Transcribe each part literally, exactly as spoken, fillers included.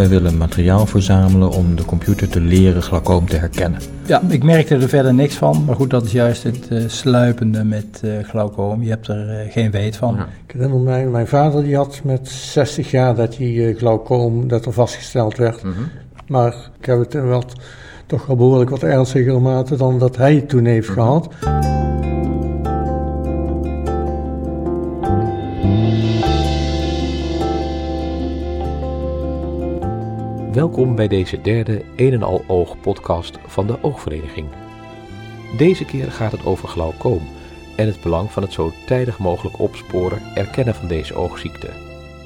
Wij willen materiaal verzamelen om de computer te leren glaucoom te herkennen. Ja, ik merkte er verder niks van. Maar goed, dat is juist het uh, sluipende met uh, glaucoom. Je hebt er uh, geen weet van. Ja. Ik herinner mij, mijn vader die had met zestig jaar dat hij uh, glaucoom dat er vastgesteld werd. Mm-hmm. Maar ik heb het wel toch wel behoorlijk wat ernstiger mate dan dat hij toen heeft mm-hmm. gehad. Welkom bij deze derde Een-en-Al-Oog podcast van de Oogvereniging. Deze keer gaat het over glaucoom en het belang van het zo tijdig mogelijk opsporen erkennen van deze oogziekte.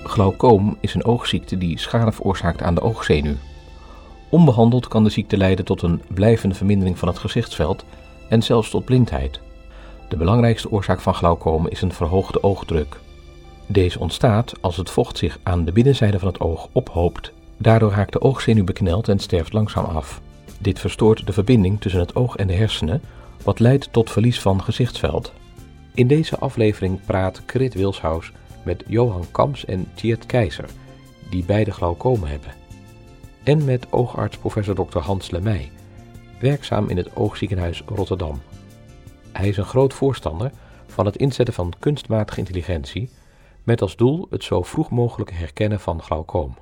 Glaucoom is een oogziekte die schade veroorzaakt aan de oogzenuw. Onbehandeld kan de ziekte leiden tot een blijvende vermindering van het gezichtsveld en zelfs tot blindheid. De belangrijkste oorzaak van glaucoom is een verhoogde oogdruk. Deze ontstaat als het vocht zich aan de binnenzijde van het oog ophoopt. Daardoor raakt de oogzenuw bekneld en sterft langzaam af. Dit verstoort de verbinding tussen het oog en de hersenen, wat leidt tot verlies van gezichtsveld. In deze aflevering praat Krit Wilshaus met Johan Kamps en Tjerd Keizer, die beide glaucoom hebben. En met oogarts professor dokter Hans Lemij, werkzaam in het oogziekenhuis Rotterdam. Hij is een groot voorstander van het inzetten van kunstmatige intelligentie, met als doel het zo vroeg mogelijk herkennen van glaucoom.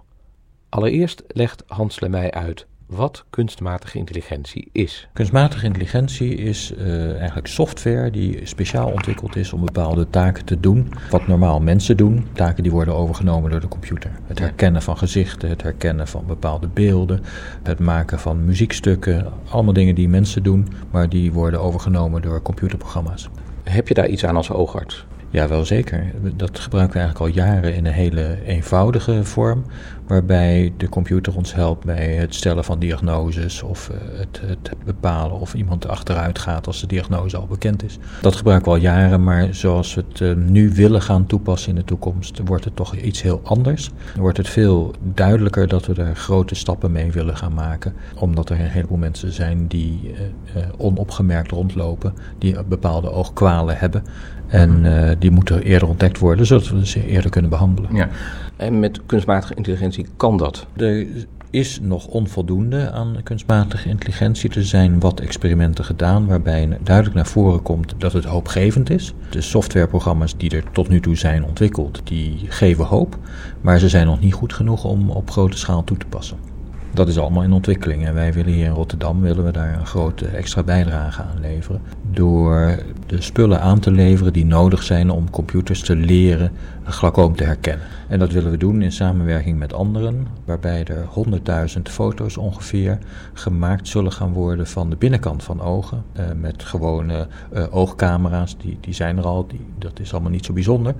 Allereerst legt Hans Lemij uit wat kunstmatige intelligentie is. Kunstmatige intelligentie is uh, eigenlijk software die speciaal ontwikkeld is om bepaalde taken te doen. Wat normaal mensen doen, taken die worden overgenomen door de computer. Het herkennen van gezichten, het herkennen van bepaalde beelden, het maken van muziekstukken. Allemaal dingen die mensen doen, maar die worden overgenomen door computerprogramma's. Heb je daar iets aan als oogarts? Ja, wel zeker. Dat gebruiken we eigenlijk al jaren in een hele eenvoudige vorm, waarbij de computer ons helpt bij het stellen van diagnoses of het, het bepalen of iemand achteruit gaat als de diagnose al bekend is. Dat gebruiken we al jaren, maar zoals we het nu willen gaan toepassen in de toekomst, wordt het toch iets heel anders. Wordt het veel duidelijker dat we er grote stappen mee willen gaan maken, omdat er een heleboel mensen zijn die uh, onopgemerkt rondlopen, die bepaalde oogkwalen hebben. En uh, die moeten eerder ontdekt worden, zodat we ze eerder kunnen behandelen. Ja. En met kunstmatige intelligentie kan dat? Er is nog onvoldoende aan kunstmatige intelligentie. Er zijn wat experimenten gedaan waarbij duidelijk naar voren komt dat het hoopgevend is. De softwareprogramma's die er tot nu toe zijn ontwikkeld, die geven hoop. Maar ze zijn nog niet goed genoeg om op grote schaal toe te passen. Dat is allemaal in ontwikkeling en wij willen hier in Rotterdam willen we daar een grote extra bijdrage aan leveren. Door de spullen aan te leveren die nodig zijn om computers te leren glaucoom te herkennen. En dat willen we doen in samenwerking met anderen, waarbij er honderdduizend foto's ongeveer gemaakt zullen gaan worden van de binnenkant van ogen. Eh, met gewone eh, oogcamera's, die, die zijn er al, die, dat is allemaal niet zo bijzonder.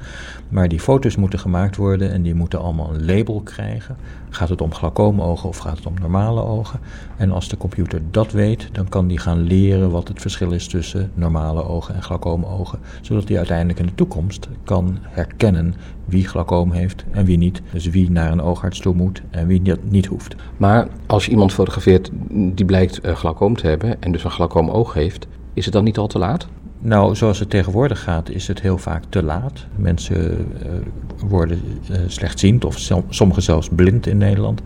Maar die foto's moeten gemaakt worden en die moeten allemaal een label krijgen. Gaat het om glaucoomogen of gaat het om normale ogen? En als de computer dat weet, dan kan die gaan leren wat het verschil is tussen normale ogen en glaucoomogen. Zodat die uiteindelijk in de toekomst kan herkennen wie glaucoom heeft en wie niet. Dus wie naar een oogarts toe moet en wie dat niet hoeft. Maar als je iemand fotografeert die blijkt glaucoom te hebben en dus een glaucoomoog heeft, is het dan niet al te laat? Nou, zoals het tegenwoordig gaat, is het heel vaak te laat. Mensen uh, worden uh, slechtziend of sommigen zelfs blind in Nederland,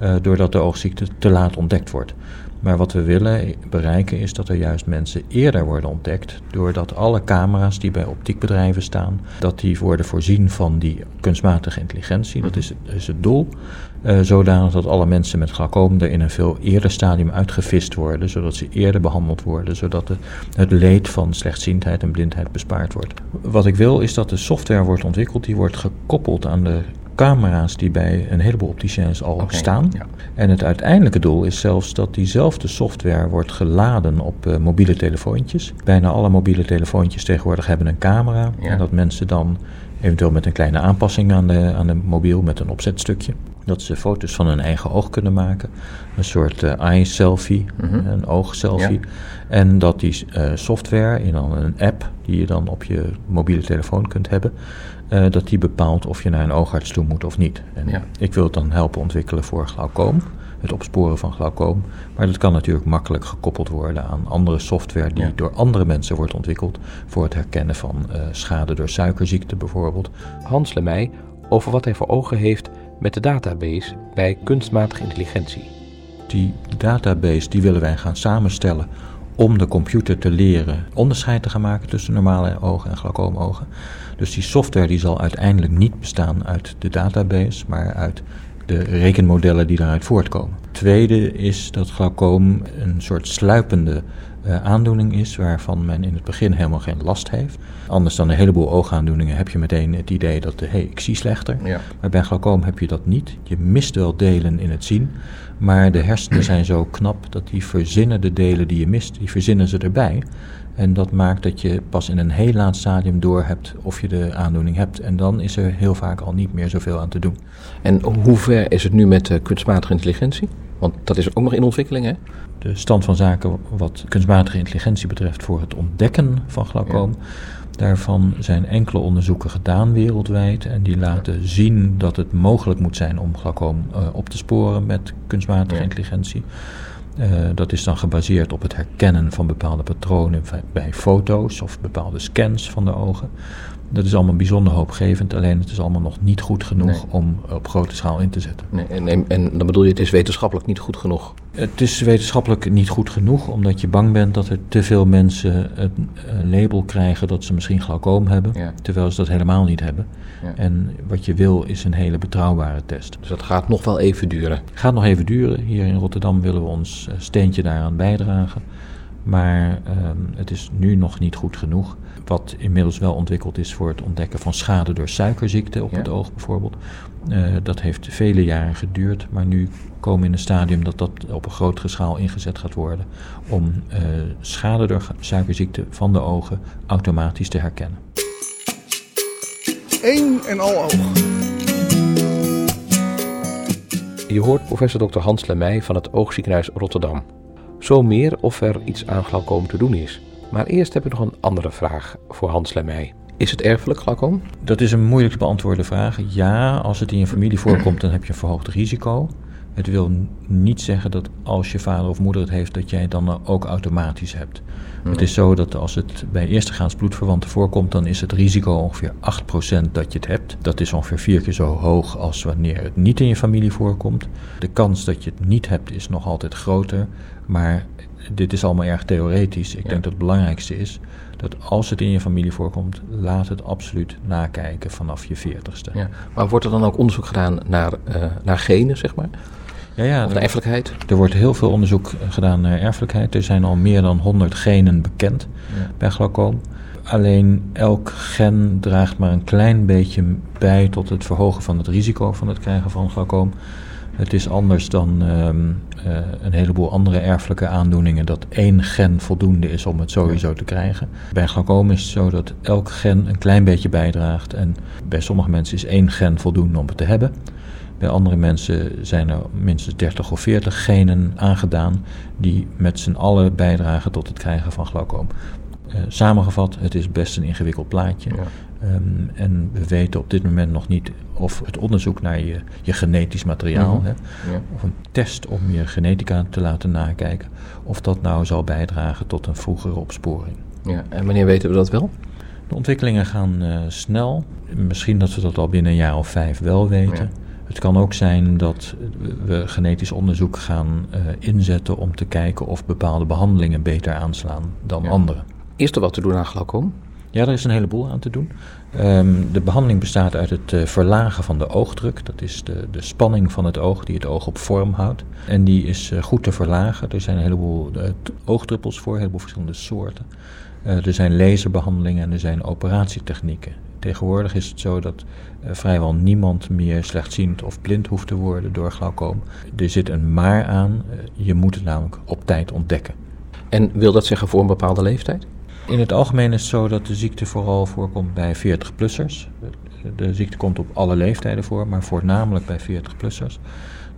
uh, doordat de oogziekte te laat ontdekt wordt. Maar wat we willen bereiken is dat er juist mensen eerder worden ontdekt, doordat alle camera's die bij optiekbedrijven staan, dat die worden voorzien van die kunstmatige intelligentie, dat is het, is het doel, uh, zodanig dat alle mensen met glaucoom er in een veel eerder stadium uitgevist worden, zodat ze eerder behandeld worden, zodat de, het leed van slechtziendheid en blindheid bespaard wordt. Wat ik wil is dat de software wordt ontwikkeld, die wordt gekoppeld aan de camera's die bij een heleboel opticiens al okay, staan. Ja. En het uiteindelijke doel is zelfs dat diezelfde software wordt geladen op uh, mobiele telefoontjes. Bijna alle mobiele telefoontjes tegenwoordig hebben een camera. Ja. En dat mensen dan eventueel met een kleine aanpassing aan de, aan de mobiel, met een opzetstukje, dat ze foto's van hun eigen oog kunnen maken. Een soort uh, eye-selfie, mm-hmm. een oog-selfie. Ja. En dat die uh, software in dan een app die je dan op je mobiele telefoon kunt hebben, Uh, dat die bepaalt of je naar een oogarts toe moet of niet. En ja. Ik wil het dan helpen ontwikkelen voor glaucoom, het opsporen van glaucoom. Maar dat kan natuurlijk makkelijk gekoppeld worden aan andere software die ja. door andere mensen wordt ontwikkeld voor het herkennen van uh, schade door suikerziekte bijvoorbeeld. Hans Lemij over wat hij voor ogen heeft met de database bij kunstmatige intelligentie. Die database die willen wij gaan samenstellen om de computer te leren onderscheid te gaan maken tussen normale ogen en glaucoomogen. Dus die software die zal uiteindelijk niet bestaan uit de database, maar uit de rekenmodellen die daaruit voortkomen. Tweede is dat glaucoom een soort sluipende uh, aandoening is, waarvan men in het begin helemaal geen last heeft. Anders dan een heleboel oogaandoeningen heb je meteen het idee dat, hé, hey, ik zie slechter. Ja. Maar bij glaucoom heb je dat niet. Je mist wel delen in het zien, maar de hersenen zijn zo knap dat die verzinnen de delen die je mist, die verzinnen ze erbij. En dat maakt dat je pas in een heel laat stadium door hebt of je de aandoening hebt. En dan is er heel vaak al niet meer zoveel aan te doen. En hoe ver is het nu met uh, kunstmatige intelligentie? Want dat is ook nog in ontwikkeling, hè? De stand van zaken wat kunstmatige intelligentie betreft voor het ontdekken van glaucoom. Ja. Daarvan zijn enkele onderzoeken gedaan wereldwijd. En die laten zien dat het mogelijk moet zijn om glaucoom uh, op te sporen met kunstmatige ja. intelligentie. Uh, dat is dan gebaseerd op het herkennen van bepaalde patronen bij foto's of bepaalde scans van de ogen. Dat is allemaal bijzonder hoopgevend, alleen het is allemaal nog niet goed genoeg nee. om op grote schaal in te zetten. Nee, en, en, en dan bedoel je, het is wetenschappelijk niet goed genoeg? Het is wetenschappelijk niet goed genoeg, omdat je bang bent dat er te veel mensen een label krijgen dat ze misschien glaucoom hebben, ja. terwijl ze dat helemaal niet hebben. Ja. En wat je wil is een hele betrouwbare test. Dus dat gaat nog wel even duren? Gaat nog even duren. Hier in Rotterdam willen we ons steentje daaraan bijdragen. Maar uh, het is nu nog niet goed genoeg. Wat inmiddels wel ontwikkeld is voor het ontdekken van schade door suikerziekte op ja. het oog bijvoorbeeld. Uh, dat heeft vele jaren geduurd. Maar nu komen we in een stadium dat dat op een grotere schaal ingezet gaat worden. Om uh, schade door suikerziekte van de ogen automatisch te herkennen. Een-en-Al-Oog. Je hoort professor dokter Hans Lemij van het Oogziekenhuis Rotterdam. Zo meer of er iets aan glaucoom te doen is. Maar eerst heb ik nog een andere vraag voor Hans Lemij. Is het erfelijk glaucoom? Dat is een moeilijk te beantwoorden vraag. Ja, als het in je familie voorkomt, dan heb je een verhoogd risico. Het wil niet zeggen dat als je vader of moeder het heeft, dat jij het dan ook automatisch hebt. Hmm. Het is zo dat als het bij eerstegaans bloedverwanten voorkomt, dan is het risico ongeveer acht procent dat je het hebt. Dat is ongeveer vier keer zo hoog als wanneer het niet in je familie voorkomt. De kans dat je het niet hebt is nog altijd groter, maar dit is allemaal erg theoretisch. Ik ja. denk dat het belangrijkste is dat als het in je familie voorkomt, laat het absoluut nakijken vanaf je veertigste. Ja. Maar wordt er dan ook onderzoek gedaan naar, uh, naar genen, zeg maar? Ja, ja, of de erfelijkheid? Er wordt heel veel onderzoek gedaan naar erfelijkheid. Er zijn al meer dan honderd genen bekend ja. bij glaucoom. Alleen elk gen draagt maar een klein beetje bij tot het verhogen van het risico van het krijgen van glaucoom. Het is anders dan um, uh, een heleboel andere erfelijke aandoeningen, dat één gen voldoende is om het sowieso te krijgen. Bij glaucoom is het zo dat elk gen een klein beetje bijdraagt. En bij sommige mensen is één gen voldoende om het te hebben. Bij andere mensen zijn er minstens dertig of veertig genen aangedaan die met z'n allen bijdragen tot het krijgen van glaucoom. Uh, samengevat, het is best een ingewikkeld plaatje. Ja. Um, en we weten op dit moment nog niet of het onderzoek naar je, je genetisch materiaal, mm-hmm. hè, ja. of een test om je genetica te laten nakijken, of dat nou zal bijdragen tot een vroegere opsporing. Ja, en wanneer weten we dat wel? De ontwikkelingen gaan uh, snel. Misschien dat we dat al binnen een jaar of vijf wel weten. Ja. Het kan ook zijn dat we genetisch onderzoek gaan uh, inzetten om te kijken of bepaalde behandelingen beter aanslaan dan ja. andere. Is er wat te doen aan glaucoom? Ja, er is een heleboel aan te doen. Um, de behandeling bestaat uit het uh, verlagen van de oogdruk. Dat is de, de spanning van het oog die het oog op vorm houdt. En die is uh, goed te verlagen. Er zijn een heleboel uh, oogdruppels voor, een heleboel verschillende soorten. Uh, er zijn laserbehandelingen en er zijn operatietechnieken. Tegenwoordig is het zo dat uh, vrijwel niemand meer slechtziend of blind hoeft te worden door glaucoom. Er zit een maar aan. Uh, je moet het namelijk op tijd ontdekken. En wil dat zeggen voor een bepaalde leeftijd? In het algemeen is het zo dat de ziekte vooral voorkomt bij veertig-plussers. De ziekte komt op alle leeftijden voor, maar voornamelijk bij veertig-plussers.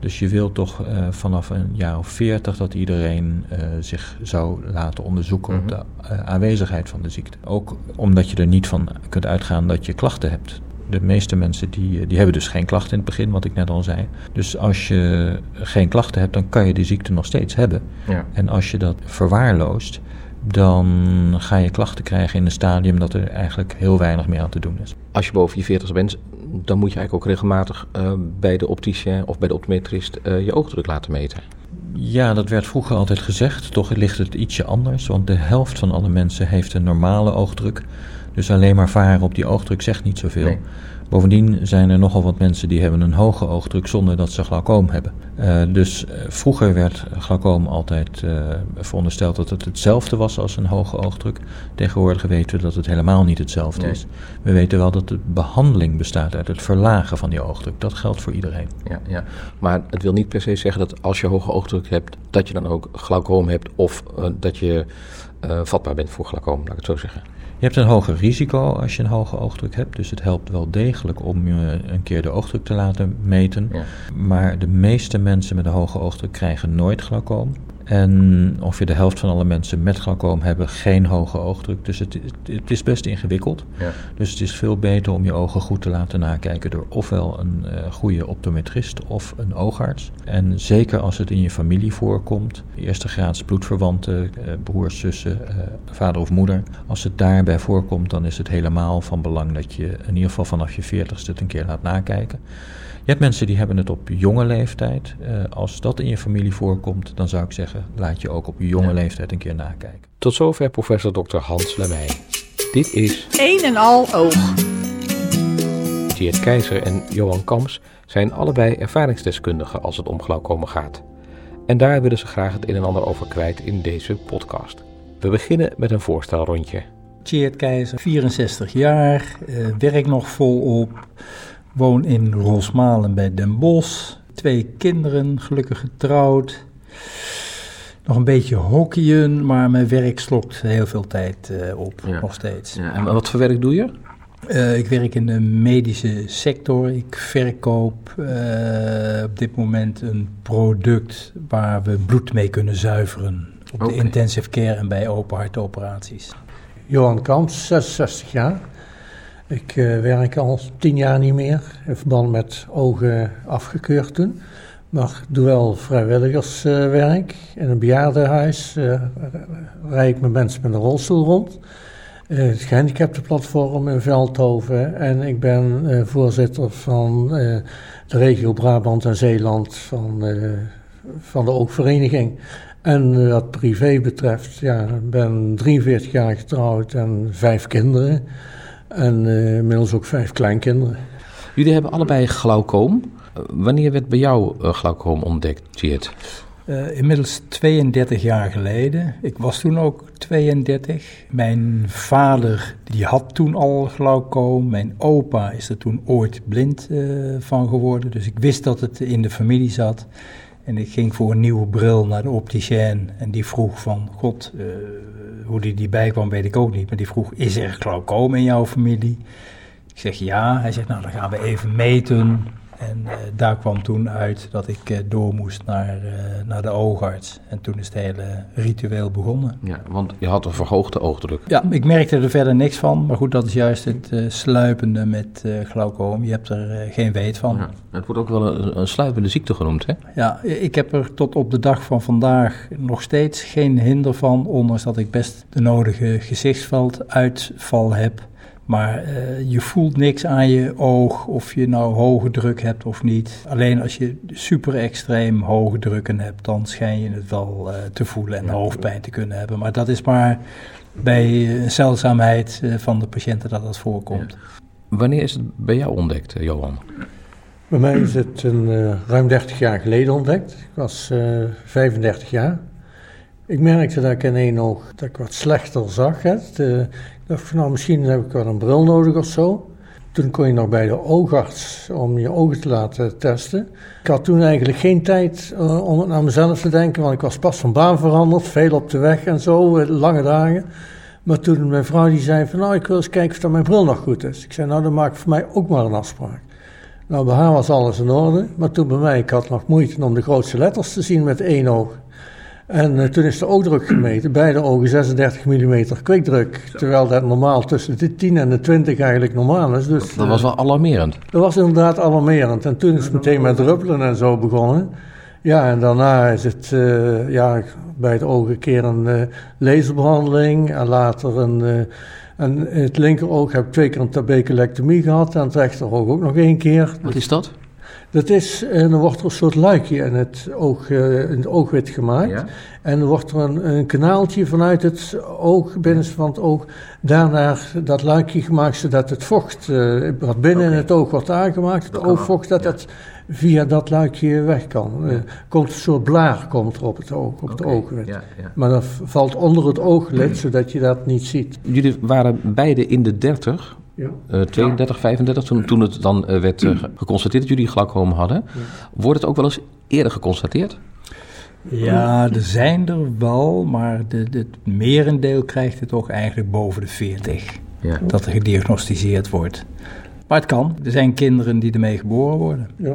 Dus je wilt toch uh, vanaf een jaar of veertig dat iedereen uh, zich zou laten onderzoeken mm-hmm. op de uh, aanwezigheid van de ziekte. Ook omdat je er niet van kunt uitgaan dat je klachten hebt. De meeste mensen die, die hebben dus geen klachten in het begin, wat ik net al zei. Dus als je geen klachten hebt, dan kan je die ziekte nog steeds hebben. Ja. En als je dat verwaarloost, dan ga je klachten krijgen in een stadium dat er eigenlijk heel weinig meer aan te doen is. Als je boven je veertig bent, dan moet je eigenlijk ook regelmatig uh, bij de opticien of bij de optometrist uh, je oogdruk laten meten. Ja, dat werd vroeger altijd gezegd. Toch ligt het ietsje anders, want de helft van alle mensen heeft een normale oogdruk. Dus alleen maar varen op die oogdruk zegt niet zoveel. Nee. Bovendien zijn er nogal wat mensen die hebben een hoge oogdruk zonder dat ze glaucoom hebben. Uh, dus vroeger werd glaucoom altijd uh, verondersteld dat het hetzelfde was als een hoge oogdruk. Tegenwoordig weten we dat het helemaal niet hetzelfde nee. is. We weten wel dat de behandeling bestaat uit het verlagen van die oogdruk. Dat geldt voor iedereen. Ja, ja. Maar het wil niet per se zeggen dat als je hoge oogdruk hebt, dat je dan ook glaucoom hebt of uh, dat je uh, vatbaar bent voor glaucoom, laat ik het zo zeggen. Je hebt een hoger risico als je een hoge oogdruk hebt, dus het helpt wel degelijk om je een keer de oogdruk te laten meten. Ja. Maar de meeste mensen met een hoge oogdruk krijgen nooit glaucoom. En ongeveer de helft van alle mensen met glaucoom hebben geen hoge oogdruk. Dus het, het is best ingewikkeld. Ja. Dus het is veel beter om je ogen goed te laten nakijken door ofwel een uh, goede optometrist of een oogarts. En zeker als het in je familie voorkomt, eerste graads bloedverwanten, uh, broers, zussen, uh, vader of moeder. Als het daarbij voorkomt, dan is het helemaal van belang dat je in ieder geval vanaf je veertigste het een keer laat nakijken. Je hebt mensen die hebben het op jonge leeftijd. Uh, als dat in je familie voorkomt, dan zou ik zeggen, laat je ook op jonge ja. leeftijd een keer nakijken. Tot zover professor dokter Hans Lemij. Dit is Een-en-Al-Oog. Tjerd Keizer en Johan Kamps zijn allebei ervaringsdeskundigen als het om glaucomen gaat. En daar willen ze graag het een en ander over kwijt in deze podcast. We beginnen met een voorstelrondje. Tjerd Keizer, vierenzestig jaar, uh, werk nog volop. Woon in Rosmalen bij Den Bosch. Twee kinderen, gelukkig getrouwd. Nog een beetje hockeyen, maar mijn werk slokt heel veel tijd uh, op, ja. nog steeds. Ja. En wat voor werk doe je? Uh, ik werk in de medische sector. Ik verkoop uh, op dit moment een product waar we bloed mee kunnen zuiveren. Op okay. de intensive care en bij open hartoperaties. Johan Kamps, zesenzestig jaar. Ik uh, werk al tien jaar niet meer, in verband met ogen afgekeurd toen. Maar doe wel vrijwilligerswerk. Uh, in een bejaardenhuis uh, rijd ik met mensen met een rolstoel rond. Uh, het gehandicaptenplatform in Veldhoven. En ik ben uh, voorzitter van uh, de regio Brabant en Zeeland van, uh, van de Oogvereniging. En wat privé betreft, ja, ben drieënveertig jaar getrouwd en vijf kinderen. En uh, inmiddels ook vijf kleinkinderen. Jullie hebben allebei glaucoom. Wanneer werd bij jou uh, glaucoom ontdekt, Tjerd? Uh, inmiddels tweeëndertig jaar geleden. Ik was toen ook tweeëndertig. Mijn vader die had toen al glaucoom. Mijn opa is er toen ooit blind uh, van geworden. Dus ik wist dat het in de familie zat. En ik ging voor een nieuwe bril naar de opticien. En die vroeg van, god, uh, hoe die die bijkwam weet ik ook niet. Maar die vroeg, is er glaucoom in jouw familie? Ik zeg ja. Hij zegt, nou dan gaan we even meten. En uh, daar kwam toen uit dat ik uh, door moest naar, uh, naar de oogarts. En toen is het hele ritueel begonnen. Ja, want je had een verhoogde oogdruk. Ja, ik merkte er verder niks van. Maar goed, dat is juist het uh, sluipende met uh, glaucoom. Je hebt er uh, geen weet van. Ja, het wordt ook wel een, een sluipende ziekte genoemd, hè? Ja, ik heb er tot op de dag van vandaag nog steeds geen hinder van. Ondanks dat ik best de nodige gezichtsvelduitval heb. Maar uh, je voelt niks aan je oog of je nou hoge druk hebt of niet. Alleen als je super extreem hoge drukken hebt, dan schijn je het wel uh, te voelen en ja, hoofdpijn te kunnen hebben. Maar dat is maar bij een zeldzaamheid uh, van de patiënten dat dat voorkomt. Ja. Wanneer is het bij jou ontdekt, Johan? Bij mij is het een, uh, ruim dertig jaar geleden ontdekt. Ik was uh, vijfendertig jaar. Ik merkte dat ik in één oog dat ik wat slechter zag. Hè. De, ik dacht van nou, misschien heb ik wel een bril nodig of zo. Toen kon je nog bij de oogarts om je ogen te laten testen. Ik had toen eigenlijk geen tijd uh, om het naar mezelf te denken, want ik was pas van baan veranderd, veel op de weg en zo, uh, lange dagen. Maar toen mijn vrouw die zei van nou, ik wil eens kijken of dat mijn bril nog goed is. Ik zei nou, dan maak ik voor mij ook maar een afspraak. Nou, bij haar was alles in orde, maar toen bij mij, ik had nog moeite om de grootste letters te zien met één oog. En uh, toen is de oogdruk gemeten, beide ogen zesendertig millimeter kwikdruk. Terwijl dat normaal tussen de tien en de twintig eigenlijk normaal is. Dus, dat, dat was wel alarmerend. Dat was inderdaad alarmerend. En toen is het meteen met druppelen en zo begonnen. Ja, en daarna is het uh, ja, bij het oog een keer een uh, laserbehandeling. En later een, uh, en in het linkeroog heb ik twee keer een trabeculectomie gehad. En het rechteroog ook nog één keer. Wat is dat? Dat is, en er wordt er een soort luikje in het, oog, uh, in het oogwit gemaakt. Ja. En er wordt er een, een kanaaltje vanuit het oog, binnenste van het oog, daarnaar dat luikje gemaakt, zodat het vocht uh, wat binnen okay. in het oog wordt aangemaakt. Het oogvocht, dat het ja. via dat luikje weg kan. Ja. Uh, komt een soort blaar komt er op het oog, op okay. het oogwit. Ja, ja. Maar dat valt onder het ooglid, mm. zodat je dat niet ziet. Jullie waren beide in de dertig... Ja. Uh, tweeëndertig, vijfendertig, toen, toen het dan uh, werd uh, geconstateerd dat jullie glaucoom hadden. Ja. Wordt het ook wel eens eerder geconstateerd? Ja, er zijn er wel, maar de, de, het merendeel krijgt het toch eigenlijk boven de veertig. Ja. Dat er gediagnosticeerd wordt. Maar het kan. Er zijn kinderen die ermee geboren worden. Ja.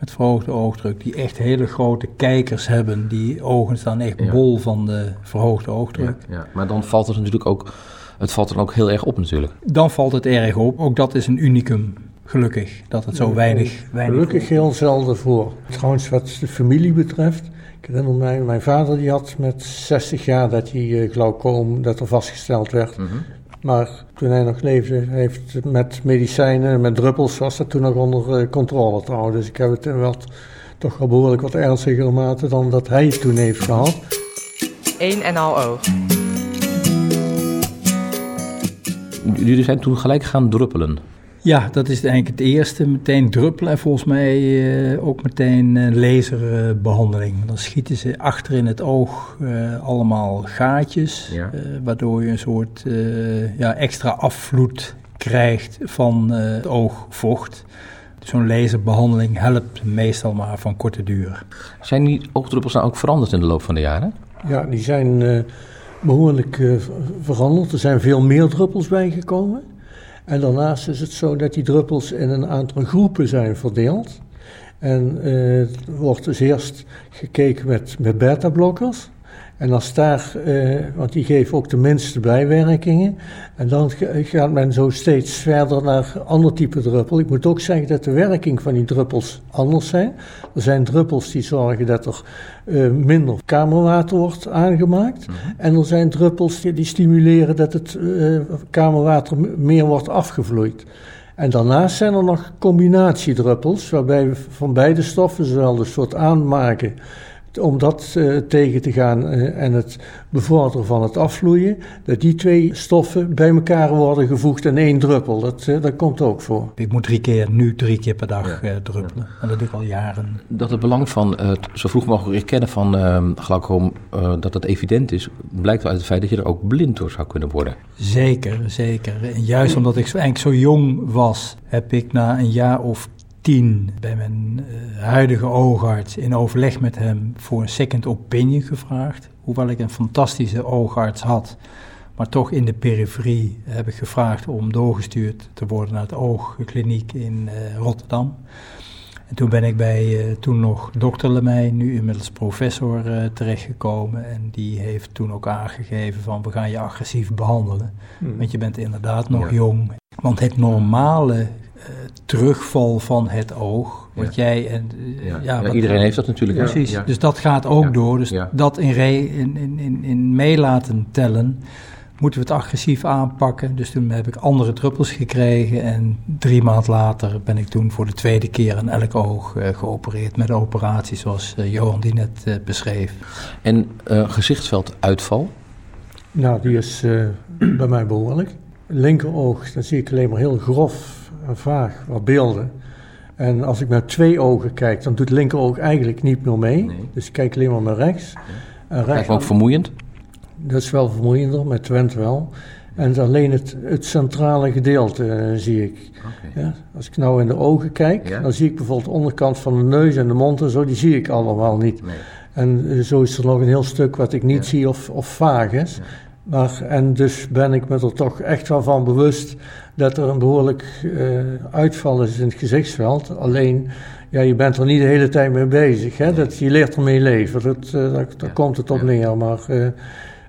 Met verhoogde oogdruk, die echt hele grote kijkers hebben. Die ogen staan echt ja. bol van de verhoogde oogdruk. Ja, ja. Maar dan valt het natuurlijk ook... Het valt dan ook heel erg op natuurlijk. Dan valt het erg op. Ook dat is een unicum. Gelukkig dat het zo weinig... weinig Gelukkig heel zelden voor. Trouwens wat de familie betreft. Ik herinner mij, mijn vader die had met zestig jaar dat hij glaucoom, dat er vastgesteld werd. Mm-hmm. Maar toen hij nog leefde, heeft met medicijnen, met druppels, was dat toen nog onder controle trouwens. Dus ik heb het wat, toch wel behoorlijk wat ernstiger mate dan dat hij het toen heeft gehad. Een-en-Al-Oog. Jullie zijn toen gelijk gaan druppelen. Ja, dat is eigenlijk het eerste. Meteen druppelen en volgens mij uh, ook meteen uh, laserbehandeling. Uh, dan schieten ze achter in het oog uh, allemaal gaatjes. Ja. Uh, waardoor je een soort uh, ja, extra afvloed krijgt van uh, het oogvocht. Zo'n laserbehandeling helpt meestal maar van korte duur. Zijn die oogdruppels nou ook veranderd in de loop van de jaren? Ja, die zijn... Uh... behoorlijk uh, veranderd. Er zijn veel meer druppels bijgekomen. En daarnaast is het zo dat die druppels in een aantal groepen zijn verdeeld. En uh, er wordt dus eerst gekeken met, met beta-blokkers. En als daar, uh, want die geven ook de minste bijwerkingen. En dan gaat men zo steeds verder naar ander type druppel. Ik moet ook zeggen dat de werking van die druppels anders zijn. Er zijn druppels die zorgen dat er uh, minder kamerwater wordt aangemaakt. Mm-hmm. En er zijn druppels die, die stimuleren dat het uh, kamerwater meer wordt afgevloeid. En daarnaast zijn er nog combinatiedruppels, waarbij we van beide stoffen zowel een soort aanmaken... om dat uh, tegen te gaan uh, en het bevorderen van het afvloeien... dat die twee stoffen bij elkaar worden gevoegd in één druppel. Dat, uh, dat komt ook voor. Ik moet drie keer, nu drie keer per dag uh, druppelen. En dat doe ik al jaren. Dat het belang van uh, zo vroeg mogelijk herkennen van uh, glaucoom... Uh, dat dat evident is, blijkt wel uit het feit dat je er ook blind door zou kunnen worden. Zeker, zeker. En juist omdat ik eigenlijk zo jong was... heb ik na een jaar of tien bij mijn uh, huidige oogarts in overleg met hem voor een second opinion gevraagd. Hoewel ik een fantastische oogarts had, maar toch in de periferie heb ik gevraagd om doorgestuurd te worden naar het oogkliniek in uh, Rotterdam. En toen ben ik bij uh, toen nog dokter Lemij, nu inmiddels professor, uh, terechtgekomen. En die heeft toen ook aangegeven van we gaan je agressief behandelen. Mm. Want je bent inderdaad nog ja. jong. Want het normale... Uh, terugval van het oog. Wat ja. jij en uh, ja. Ja, ja, iedereen heeft dat natuurlijk. Ja. Precies. Ja. Dus dat gaat ook ja. door. Dus ja. dat in, re, in, in, in mee laten tellen, moeten we het agressief aanpakken. Dus toen heb ik andere druppels gekregen en drie maand later ben ik toen voor de tweede keer aan elk oog uh, geopereerd met operaties zoals uh, Johan die net uh, beschreef. En uh, gezichtsvelduitval? Nou, die is uh, bij mij behoorlijk. Linkeroog, dan zie ik alleen maar heel grof. Vaag, wat beelden. En als ik met twee ogen kijk, dan doet het linkeroog eigenlijk niet meer mee. Nee. Dus ik kijk alleen maar naar rechts. Ja. rechts Lijkt me ook vermoeiend? Dat is wel vermoeiender, met Twent wel. En alleen het, het centrale gedeelte uh, zie ik. Okay. Ja? Als ik nou in de ogen kijk, ja? dan zie ik bijvoorbeeld de onderkant van de neus en de mond en zo, die zie ik allemaal niet. Nee. En uh, zo is er nog een heel stuk wat ik niet ja. zie of, of vaag is. Ja. Maar, en dus ben ik me er toch echt wel van bewust dat er een behoorlijk uh, uitval is in het gezichtsveld. Alleen, ja, je bent er niet de hele tijd mee bezig. Hè? Nee. Dat, je leert ermee leven, dat, uh, dat, daar ja. komt het op ja. neer. Maar uh,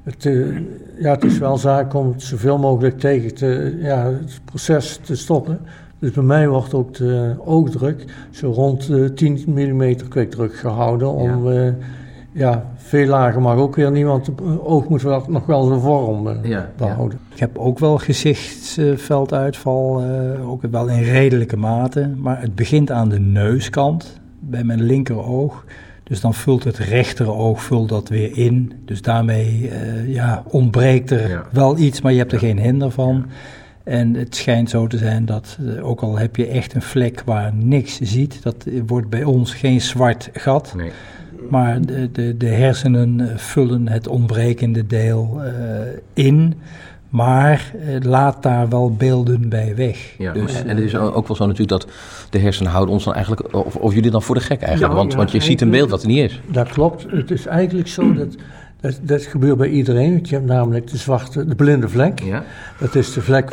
het, uh, ja, het is wel zaak om het zoveel mogelijk tegen te, ja, het proces te stoppen. Dus bij mij wordt ook de oogdruk zo rond de tien millimeter kwikdruk gehouden. Om, ja. Uh, ja, veel lager mag ook weer niet, want het oog moet wel, nog wel zijn vorm uh, ja, behouden. Ja. Ik heb ook wel gezichtsvelduitval, uh, ook wel in redelijke mate. Maar het begint aan de neuskant, bij mijn linkeroog. Dus dan vult het rechteroog vult dat weer in. Dus daarmee uh, ja, ontbreekt er ja. wel iets, maar je hebt er ja. geen hinder van. Ja. En het schijnt zo te zijn dat, ook al heb je echt een vlek waar niks ziet, dat wordt bij ons geen zwart gat. Nee. Maar de, de, de hersenen vullen het ontbrekende deel uh, in, maar laat daar wel beelden bij weg. Ja, dus, en het is ook wel zo natuurlijk dat de hersenen houden ons dan eigenlijk, of, of jullie dan voor de gek eigenlijk, ja, want, ja, want je ziet een beeld dat er niet is. Dat klopt, het is eigenlijk zo dat... Dat, dat gebeurt bij iedereen, want je hebt namelijk de zwarte, de blinde vlek. Ja. Dat is de vlek,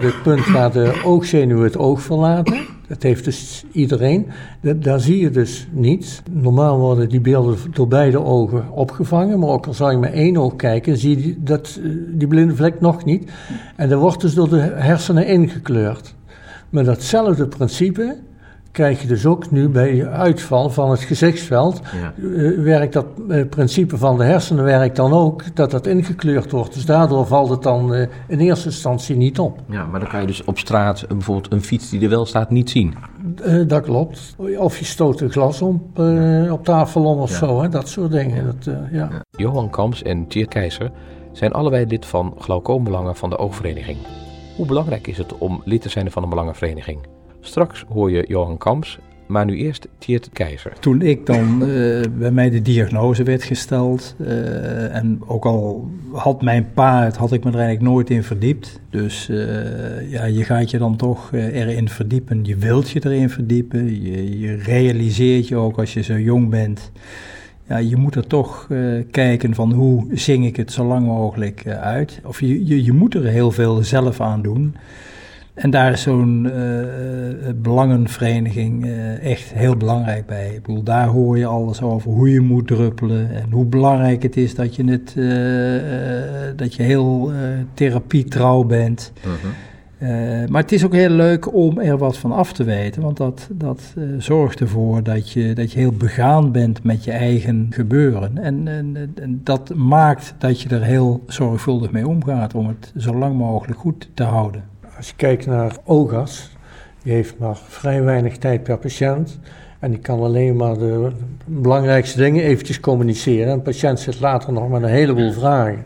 het punt waar de oogzenuwen het oog verlaten. Dat heeft dus iedereen. Dat, daar zie je dus niets. Normaal worden die beelden door beide ogen opgevangen, maar ook al zou je met één oog kijken, zie je die, dat, die blinde vlek nog niet. En dat wordt dus door de hersenen ingekleurd. Met datzelfde principe krijg je dus ook nu bij je uitval van het gezichtsveld, ja. uh, werkt dat uh, principe van de hersenen werkt dan ook, dat dat ingekleurd wordt. Dus daardoor valt het dan uh, in eerste instantie niet op. Ja, maar dan kan je dus op straat uh, bijvoorbeeld een fiets die er wel staat niet zien. Uh, dat klopt. Of je stoot een glas om, uh, ja. op tafel om of ja. zo, hè? Dat soort dingen. Ja. Dat, uh, ja. Ja. Johan Kamps en Tjerd Keizer zijn allebei lid van glaucoombelangen van de Oogvereniging. Hoe belangrijk is het om lid te zijn van een belangenvereniging? Straks hoor je Johan Kamps, maar nu eerst Tjerd Keizer. Toen ik dan uh, bij mij de diagnose werd gesteld, uh, en ook al had mijn pa het, had ik me er eigenlijk nooit in verdiept. Dus uh, ja, je gaat je dan toch uh, erin verdiepen, je wilt je erin verdiepen, je, je realiseert je ook als je zo jong bent. Ja, je moet er toch uh, kijken van hoe zing ik het zo lang mogelijk uh, uit. Of je, je, je moet er heel veel zelf aan doen. En daar is zo'n uh, belangenvereniging uh, echt heel belangrijk bij. Ik bedoel, daar hoor je alles over hoe je moet druppelen en hoe belangrijk het is dat je, het, uh, uh, dat je heel uh, therapietrouw bent. Uh-huh. Uh, maar het is ook heel leuk om er wat van af te weten, want dat, dat uh, zorgt ervoor dat je, dat je heel begaan bent met je eigen gebeuren. En, en, en dat maakt dat je er heel zorgvuldig mee omgaat om het zo lang mogelijk goed te houden. Als je kijkt naar oogarts, die heeft maar vrij weinig tijd per patiënt. En die kan alleen maar de belangrijkste dingen eventjes communiceren. En de patiënt zit later nog met een heleboel vragen. Ja.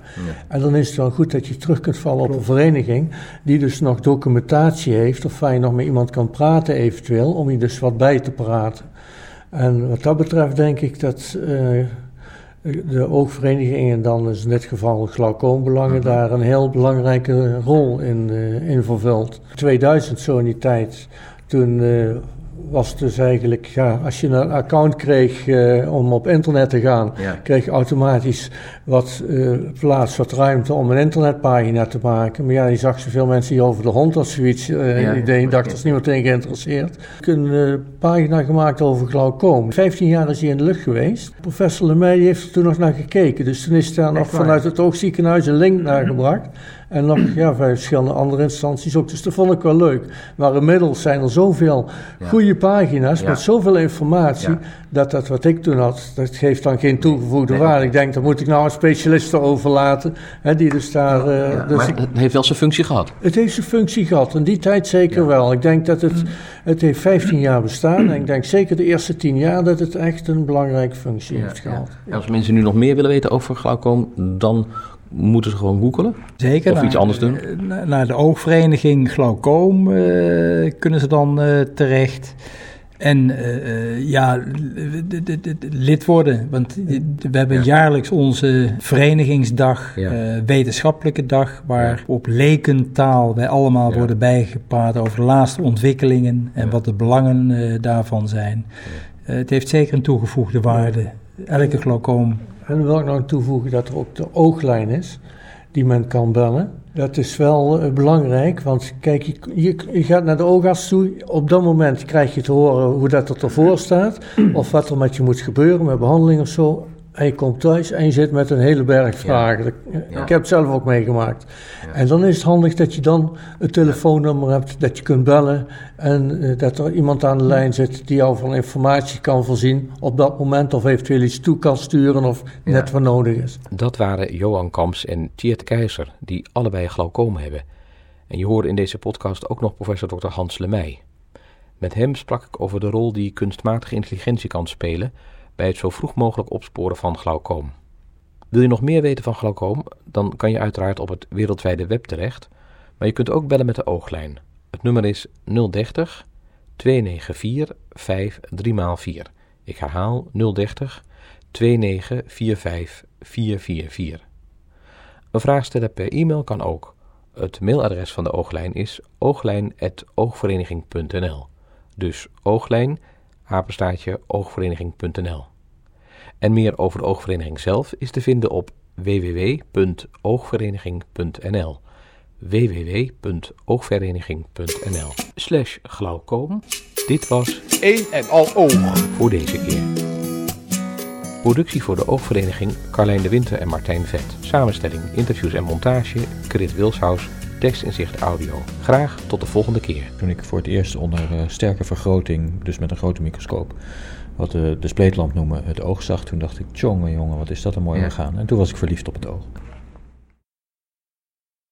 En dan is het wel goed dat je terug kunt vallen op een vereniging die dus nog documentatie heeft. Of waar je nog met iemand kan praten eventueel, om je dus wat bij te praten. En wat dat betreft denk ik dat... Uh, de oogvereniging en dan is in dit geval glaucoombelangen daar een heel belangrijke rol in, uh, in vervult. tweeduizend zo in die tijd, toen uh, was het dus eigenlijk, ja, als je een account kreeg uh, om op internet te gaan, ja. kreeg je automatisch wat uh, plaats, wat ruimte om een internetpagina te maken. Maar ja, je zag zoveel mensen die over de hond of zoiets, uh, ja, die ja, dacht, dat is niet meteen geïnteresseerd. Ik heb een uh, pagina gemaakt over glaucoom. vijftien jaar is hij in de lucht geweest. Professor Lemij heeft er toen nog naar gekeken, dus toen is daar nog vanuit het oogziekenhuis een link naar gebracht. En nog ja, bij verschillende andere instanties ook. Dus dat vond ik wel leuk. Maar inmiddels zijn er zoveel ja. goede pagina's ja. met zoveel informatie. Ja. Dat dat wat ik toen had, dat geeft dan geen toegevoegde nee, waarde. Nee. Ik denk, dat moet ik nou aan specialisten overlaten. Hè, die dus daar, uh, ja, dus maar ik, het heeft wel zijn functie gehad. Het heeft zijn functie gehad. In die tijd zeker ja. wel. Ik denk dat het, het heeft vijftien jaar bestaan. En ik denk zeker de eerste tien jaar dat het echt een belangrijke functie ja, heeft gehad. Ja. En als mensen nu nog meer willen weten over glaucoom, dan... moeten ze gewoon googelen? Zeker. Of naar, iets anders doen? Naar de Oogvereniging Glaucoom uh, kunnen ze dan uh, terecht. En uh, ja, lid worden. Want we hebben ja. jaarlijks onze verenigingsdag, ja. uh, wetenschappelijke dag, waar op lekentaal wij allemaal ja. worden bijgepraat over de laatste ontwikkelingen en ja. wat de belangen uh, daarvan zijn. Ja. Uh, het heeft zeker een toegevoegde waarde. Elke glaucoom. En dan wil ik nog toevoegen dat er ook de ooglijn is, die men kan bellen. Dat is wel uh, belangrijk, want kijk, je, je, je gaat naar de oogarts toe. Op dat moment krijg je te horen hoe dat ervoor staat, of wat er met je moet gebeuren, met behandeling of zo. En je komt thuis en je zit met een hele berg vragen. Ja. Ja. Ik heb het zelf ook meegemaakt. Ja. En dan is het handig dat je dan een telefoonnummer hebt, dat je kunt bellen. En uh, dat er iemand aan de lijn zit die jou van informatie kan voorzien op dat moment. Of eventueel iets toe kan sturen of ja. net wat nodig is. Dat waren Johan Kamps en Tjerd Keizer, die allebei glaucoom hebben. En je hoorde in deze podcast ook nog professor dokter Hans Lemij. Met hem sprak ik over de rol die kunstmatige intelligentie kan spelen bij het zo vroeg mogelijk opsporen van glaucoom. Wil je nog meer weten van glaucoom, dan kan je uiteraard op het wereldwijde web terecht, maar je kunt ook bellen met de ooglijn. Het nummer is nul dertig, twee negen vier, vijf drie vier. Ik herhaal nul dertig, twee negen vier, vijf vier vier vier. Een vraag stellen per e-mail kan ook. Het mailadres van de ooglijn is ooglijn apenstaartje oogvereniging punt n l. Dus ooglijn, apenstaartje, oogvereniging punt n l. En meer over de oogvereniging zelf is te vinden op w w w punt oogvereniging punt n l. w w w punt oogvereniging punt n l. Slash glaucoom. Dit was Een-en-Al-Oog voor deze keer. Productie voor de Oogvereniging Carlijn de Winter en Martijn Vet. Samenstelling, interviews en montage Krit Wilshaus. Tekstinzicht audio. Graag tot de volgende keer. Toen ik voor het eerst onder uh, sterke vergroting, dus met een grote microscoop, wat uh, de spleetlamp noemen, het oog zag, toen dacht ik, tjonge jongen, wat is dat een mooi orgaan. En toen was ik verliefd op het oog.